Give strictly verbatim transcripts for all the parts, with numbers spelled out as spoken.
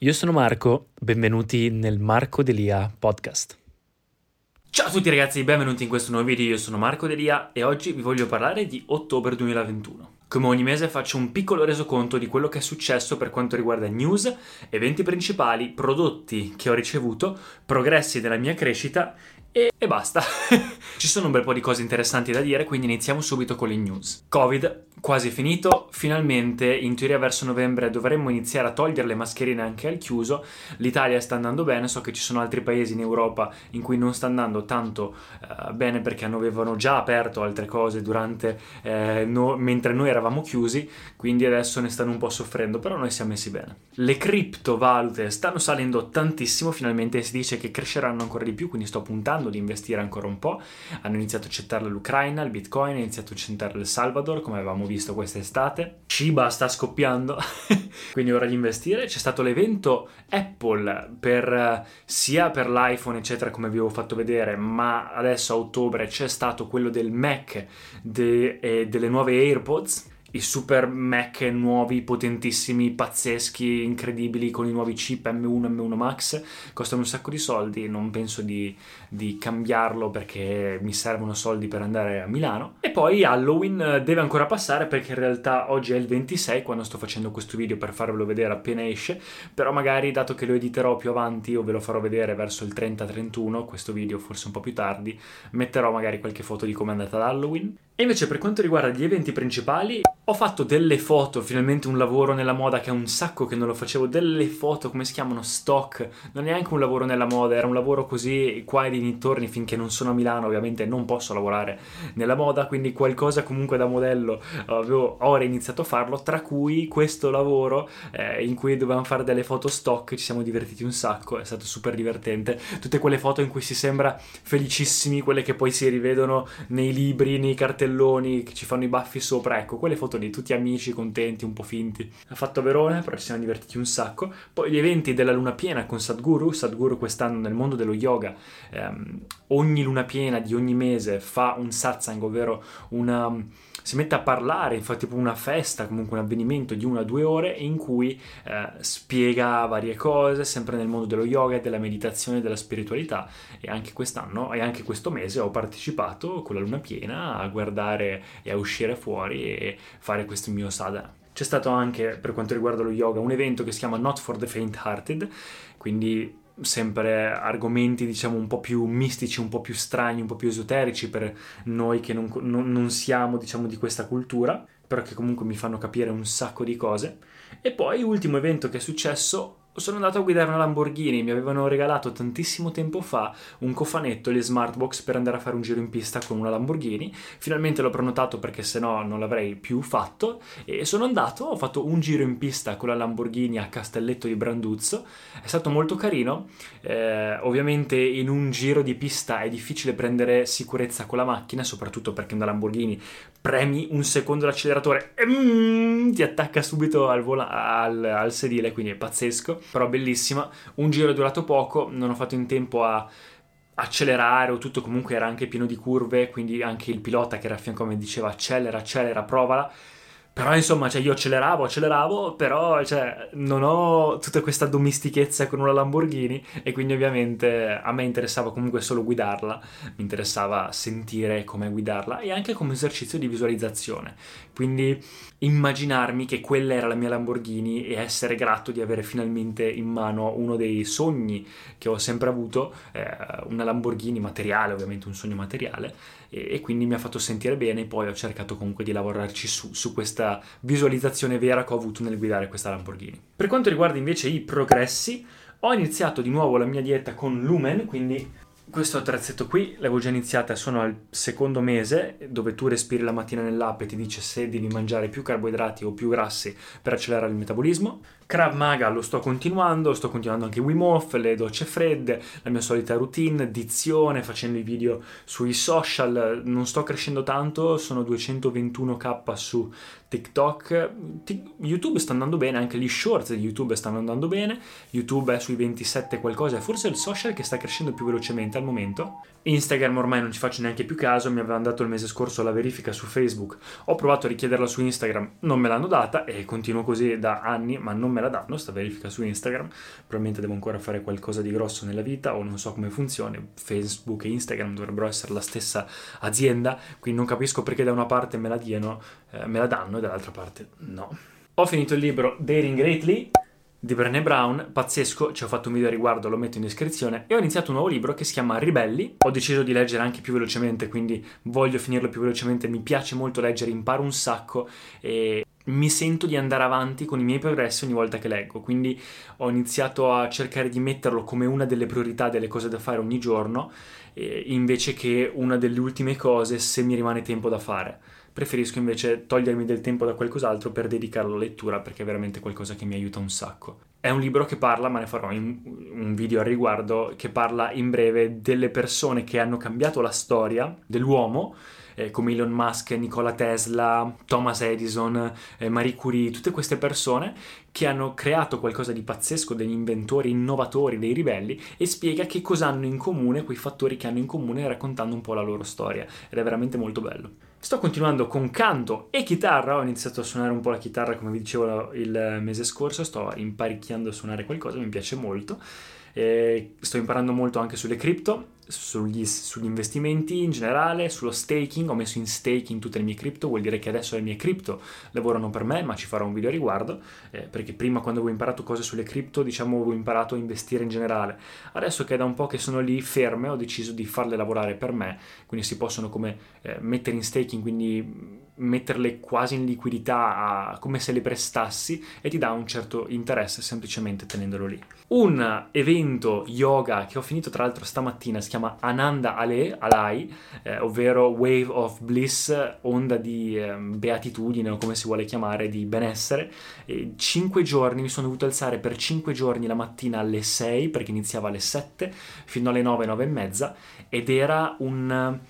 Io sono Marco, benvenuti nel Marco Delia Podcast. Ciao a tutti ragazzi, benvenuti in questo nuovo video, io sono Marco Delia e oggi vi voglio parlare di ottobre duemilaventuno. Come ogni mese faccio un piccolo resoconto di quello che è successo per quanto riguarda news, eventi principali, prodotti che ho ricevuto, progressi della mia crescita e, e basta. Ci sono un bel po' di cose interessanti da dire, quindi iniziamo subito con le news. Covid, quasi finito, finalmente in teoria verso novembre dovremmo iniziare a togliere le mascherine anche al chiuso. L'Italia sta andando bene, so che ci sono altri paesi in Europa in cui non sta andando tanto eh, bene perché avevano già aperto altre cose durante eh, no, mentre noi eravamo chiusi, quindi adesso ne stanno un po' soffrendo, però noi siamo messi bene. Le criptovalute stanno salendo tantissimo, finalmente si dice che cresceranno ancora di più, quindi sto puntando di investire ancora un po'. Hanno iniziato a accettare l'Ucraina, il Bitcoin, ha iniziato a accettare il Salvador, come avevamo visto quest'estate. Shiba sta scoppiando, quindi ora di investire. C'è stato l'evento Apple per sia per l'iPhone eccetera, come vi avevo fatto vedere, ma adesso a ottobre c'è stato quello del Mac de, eh, delle nuove AirPods, i super Mac nuovi, potentissimi, pazzeschi, incredibili, con i nuovi chip M uno, M uno Max, costano un sacco di soldi, non penso di, di cambiarlo perché mi servono soldi per andare a Milano. E poi Halloween deve ancora passare perché in realtà oggi è il ventisei quando sto facendo questo video per farvelo vedere appena esce, però magari dato che lo editerò più avanti o ve lo farò vedere verso il trenta trentuno, questo video forse un po' più tardi, metterò magari qualche foto di come è andata l'Halloween. E invece per quanto riguarda gli eventi principali, ho fatto delle foto, finalmente un lavoro nella moda che è un sacco che non lo facevo, delle foto, come si chiamano, stock, non è neanche un lavoro nella moda, era un lavoro così qua e dintorni finché non sono a Milano, ovviamente non posso lavorare nella moda, quindi qualcosa comunque da modello avevo ora iniziato a farlo, tra cui questo lavoro eh, in cui dovevamo fare delle foto stock, ci siamo divertiti un sacco, è stato super divertente, tutte quelle foto in cui si sembra felicissimi, quelle che poi si rivedono nei libri, nei cartelloni, che ci fanno i baffi sopra, ecco, quelle foto di tutti amici contenti, un po' finti. Ha fatto a Verona, però ci siamo divertiti un sacco. Poi gli eventi della luna piena con Sadhguru. Sadhguru quest'anno nel mondo dello yoga ehm, ogni luna piena di ogni mese fa un satsang, ovvero una, si mette a parlare, fa tipo una festa, comunque un avvenimento di una o due ore in cui eh, spiega varie cose, sempre nel mondo dello yoga, della meditazione, della spiritualità. E anche quest'anno e anche questo mese ho partecipato con la luna piena a guardare e a uscire fuori e fare questo mio sadhana. C'è stato anche, per quanto riguarda lo yoga, un evento che si chiama Not for the Faint Hearted, quindi sempre argomenti diciamo un po' più mistici, un po' più strani, un po' più esoterici per noi che non, non, non siamo diciamo di questa cultura, però che comunque mi fanno capire un sacco di cose. E poi ultimo evento che è successo, sono andato a guidare una Lamborghini, mi avevano regalato tantissimo tempo fa un cofanetto e le smartbox per andare a fare un giro in pista con una Lamborghini, finalmente l'ho prenotato perché sennò non l'avrei più fatto e sono andato, ho fatto un giro in pista con la Lamborghini a Castelletto di Branduzzo, è stato molto carino, eh, ovviamente in un giro di pista è difficile prendere sicurezza con la macchina, soprattutto perché una Lamborghini premi un secondo l'acceleratore e mm, ti attacca subito al, vola- al, al sedile, quindi è pazzesco. Però bellissima, un giro è durato poco, non ho fatto in tempo a accelerare o tutto, comunque era anche pieno di curve, quindi anche il pilota che era a fianco a me diceva accelera, accelera, provala, però insomma cioè, io acceleravo, acceleravo, però cioè, non ho tutta questa domestichezza con una Lamborghini e quindi ovviamente a me interessava comunque solo guidarla, mi interessava sentire come guidarla e anche come esercizio di visualizzazione, quindi immaginarmi che quella era la mia Lamborghini e essere grato di avere finalmente in mano uno dei sogni che ho sempre avuto, eh, una Lamborghini materiale, ovviamente un sogno materiale, e, e quindi mi ha fatto sentire bene. Poi ho cercato comunque di lavorarci su, su questa visualizzazione vera che ho avuto nel guidare questa Lamborghini. Per quanto riguarda invece i progressi, ho iniziato di nuovo la mia dieta con Lumen, quindi questo attrezzetto qui l'avevo già iniziata, sono al secondo mese, dove tu respiri la mattina nell'app e ti dice se devi mangiare più carboidrati o più grassi per accelerare il metabolismo. Krav Maga lo sto continuando, sto continuando anche Wim Hof, le docce fredde, la mia solita routine, dizione, facendo i video sui social. Non sto crescendo tanto, sono duecentoventuno k su TikTok. YouTube sta andando bene, anche gli shorts di YouTube stanno andando bene. YouTube è sui ventisette qualcosa, è forse il social che sta crescendo più velocemente al momento. Instagram ormai non ci faccio neanche più caso, mi avevano dato il mese scorso la verifica su Facebook, ho provato a richiederla su Instagram, non me l'hanno data e continuo così da anni, ma non me la danno sta verifica su Instagram. Probabilmente devo ancora fare qualcosa di grosso nella vita o non so come funziona. Facebook e Instagram dovrebbero essere la stessa azienda, quindi non capisco perché da una parte me la diano, eh, me la danno e dall'altra parte no. Ho finito il libro Daring Greatly di Brené Brown, pazzesco, ci ho fatto un video a riguardo, lo metto in descrizione, e ho iniziato un nuovo libro che si chiama Ribelli. Ho deciso di leggere anche più velocemente, quindi voglio finirlo più velocemente, mi piace molto leggere, imparo un sacco e mi sento di andare avanti con i miei progressi ogni volta che leggo, quindi ho iniziato a cercare di metterlo come una delle priorità delle cose da fare ogni giorno, invece che una delle ultime cose se mi rimane tempo da fare. Preferisco invece togliermi del tempo da qualcos'altro per dedicarlo alla lettura, perché è veramente qualcosa che mi aiuta un sacco. È un libro che parla, ma ne farò in, un video al riguardo, che parla in breve delle persone che hanno cambiato la storia dell'uomo, eh, come Elon Musk, Nikola Tesla, Thomas Edison, eh, Marie Curie, tutte queste persone che hanno creato qualcosa di pazzesco, degli inventori, innovatori, dei ribelli, e spiega che cosa hanno in comune, quei fattori che hanno in comune, raccontando un po' la loro storia, ed è veramente molto bello. Sto continuando con canto e chitarra, ho iniziato a suonare un po' la chitarra come vi dicevo il mese scorso, sto imparicchiando a suonare qualcosa, mi piace molto. E sto imparando molto anche sulle cripto, sugli, sugli investimenti in generale, sullo staking, ho messo in staking tutte le mie cripto, vuol dire che adesso le mie cripto lavorano per me, ma ci farò un video a riguardo, eh, perché prima quando avevo imparato cose sulle cripto, diciamo avevo imparato a investire in generale, adesso che è da un po' che sono lì ferme ho deciso di farle lavorare per me, quindi si possono come eh, mettere in staking, quindi metterle quasi in liquidità a, come se le prestassi, e ti dà un certo interesse semplicemente tenendolo lì. Un evento yoga che ho finito tra l'altro stamattina si chiama Ananda Alai, eh, ovvero Wave of Bliss, onda di eh, beatitudine o come si vuole chiamare, di benessere. E cinque giorni, mi sono dovuto alzare per cinque giorni la mattina alle sei perché iniziava alle sette fino alle nove, nove e mezza, ed era un...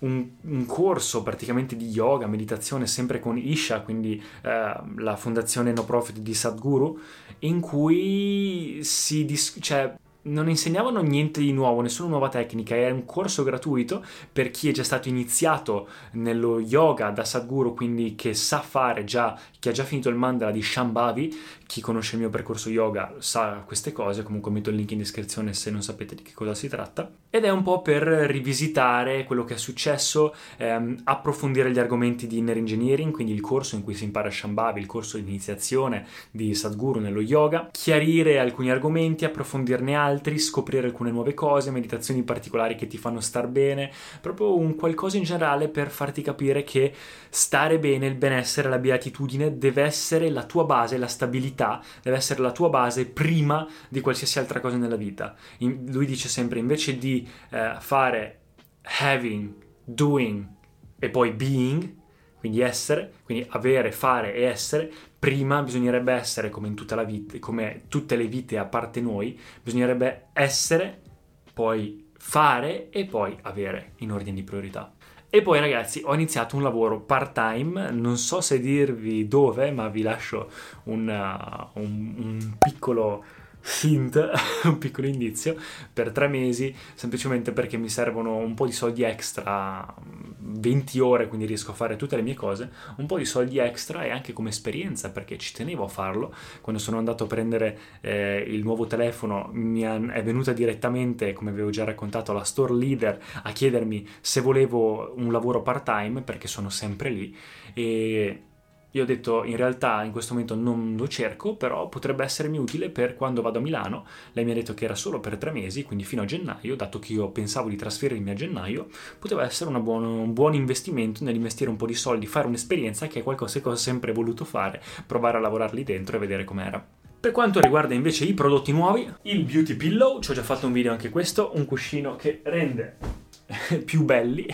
Un, un corso praticamente di yoga, meditazione, sempre con Isha, quindi eh, la fondazione no profit di Sadhguru, in cui si dis- cioè, non insegnavano niente di nuovo, nessuna nuova tecnica, è un corso gratuito per chi è già stato iniziato nello yoga da Sadhguru, quindi che sa fare già, chi ha già finito il mandala di Shambhavi. Chi conosce il mio percorso yoga sa queste cose, comunque metto il link in descrizione se non sapete di che cosa si tratta. Ed è un po' per rivisitare quello che è successo, ehm, approfondire gli argomenti di Inner Engineering, quindi il corso in cui si impara Shambhavi, il corso di iniziazione di Sadhguru nello yoga, chiarire alcuni argomenti, approfondirne altri, scoprire alcune nuove cose, meditazioni particolari che ti fanno star bene, proprio un qualcosa in generale per farti capire che stare bene, il benessere, la beatitudine deve essere la tua base, la stabilità deve essere la tua base prima di qualsiasi altra cosa nella vita. In, lui dice sempre, invece di eh, fare having, doing e poi being, quindi essere, quindi avere, fare e essere, prima bisognerebbe essere, come in tutta la vita, come tutte le vite a parte noi, bisognerebbe essere, poi fare e poi avere in ordine di priorità. E poi ragazzi, ho iniziato un lavoro part-time, non so se dirvi dove, ma vi lascio un, uh, un, un piccolo hint, un piccolo indizio, per tre mesi, semplicemente perché mi servono un po' di soldi extra, venti ore, quindi riesco a fare tutte le mie cose, un po' di soldi extra e anche come esperienza, perché ci tenevo a farlo. Quando sono andato a prendere eh, il nuovo telefono, mi è venuta direttamente, come avevo già raccontato, la store leader a chiedermi se volevo un lavoro part-time, perché sono sempre lì, e io ho detto in realtà in questo momento non lo cerco, però potrebbe essermi utile per quando vado a Milano. Lei mi ha detto che era solo per tre mesi, quindi fino a gennaio, dato che io pensavo di trasferirmi a gennaio, poteva essere una buona, un buon investimento nell'investire un po' di soldi, fare un'esperienza che è qualcosa che ho sempre voluto fare, provare a lavorare lì dentro e vedere com'era. Per quanto riguarda invece i prodotti nuovi, il Beauty Pillow, ci ho già fatto un video anche questo, un cuscino che rende più belli.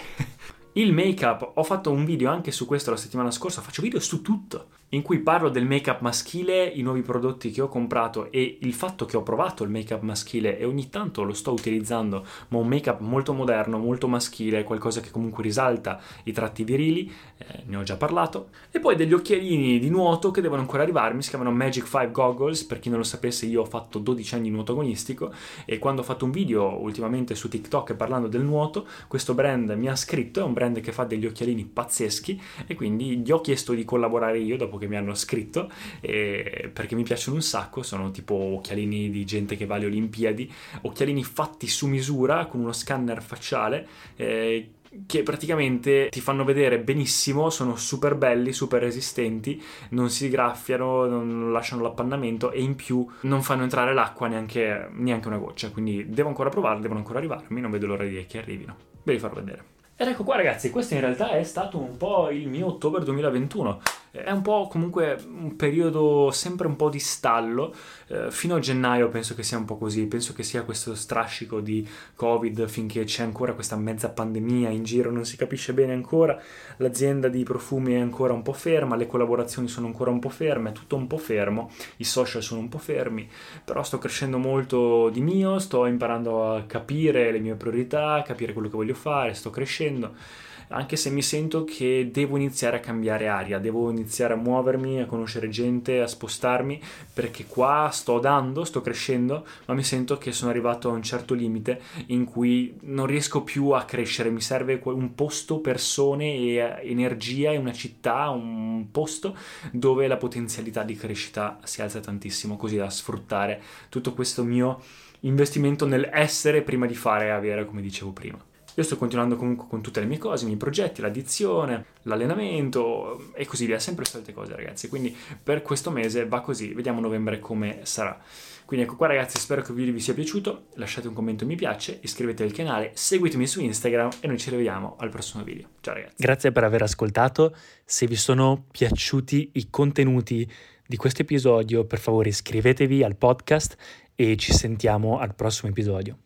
Il make-up, ho fatto un video anche su questo la settimana scorsa, faccio video su tutto. in cui parlo del make-up maschile, i nuovi prodotti che ho comprato e il fatto che ho provato il make-up maschile e ogni tanto lo sto utilizzando, ma un make-up molto moderno, molto maschile, qualcosa che comunque risalta i tratti virili, eh, ne ho già parlato. E poi degli occhialini di nuoto che devono ancora arrivarmi, si chiamano Magic five Goggles, per chi non lo sapesse io ho fatto dodici anni di nuoto agonistico e quando ho fatto un video ultimamente su TikTok parlando del nuoto, questo brand mi ha scritto, è un brand che fa degli occhialini pazzeschi e quindi gli ho chiesto di collaborare io dopo che mi hanno scritto, eh, perché mi piacciono un sacco, sono tipo occhialini di gente che va alle Olimpiadi, occhialini fatti su misura con uno scanner facciale, eh, che praticamente ti fanno vedere benissimo, sono super belli, super resistenti, non si graffiano, non lasciano l'appannamento e in più non fanno entrare l'acqua neanche, neanche una goccia, quindi devo ancora provarli, devono ancora arrivarmi, non vedo l'ora di che arrivino, ve li farò vedere. Ed ecco qua ragazzi, questo in realtà è stato un po' il mio ottobre duemilaventuno, è un po' comunque un periodo sempre un po' di stallo, eh, fino a gennaio penso che sia un po' così, penso che sia questo strascico di Covid finché c'è ancora questa mezza pandemia in giro, non si capisce bene ancora, l'azienda di profumi è ancora un po' ferma, le collaborazioni sono ancora un po' ferme, è tutto un po' fermo, i social sono un po' fermi, però sto crescendo molto di mio, sto imparando a capire le mie priorità, capire quello che voglio fare, sto crescendo, anche se mi sento che devo iniziare a cambiare aria, devo iniziare a muovermi, a conoscere gente, a spostarmi, perché qua sto dando, sto crescendo, ma mi sento che sono arrivato a un certo limite in cui non riesco più a crescere, mi serve un posto, persone e energia e una città, un posto dove la potenzialità di crescita si alza tantissimo, così da sfruttare tutto questo mio investimento nell'essere prima di fare e avere, come dicevo prima. Io sto continuando comunque con tutte le mie cose, i miei progetti, l'addizione, l'allenamento e così via, sempre le solite cose ragazzi, quindi per questo mese va così, vediamo novembre come sarà. Quindi ecco qua ragazzi, spero che il video vi sia piaciuto, lasciate un commento mi piace, iscrivetevi al canale, seguitemi su Instagram e noi ci rivediamo al prossimo video. Ciao ragazzi. Grazie per aver ascoltato, se vi sono piaciuti i contenuti di questo episodio per favore iscrivetevi al podcast e ci sentiamo al prossimo episodio.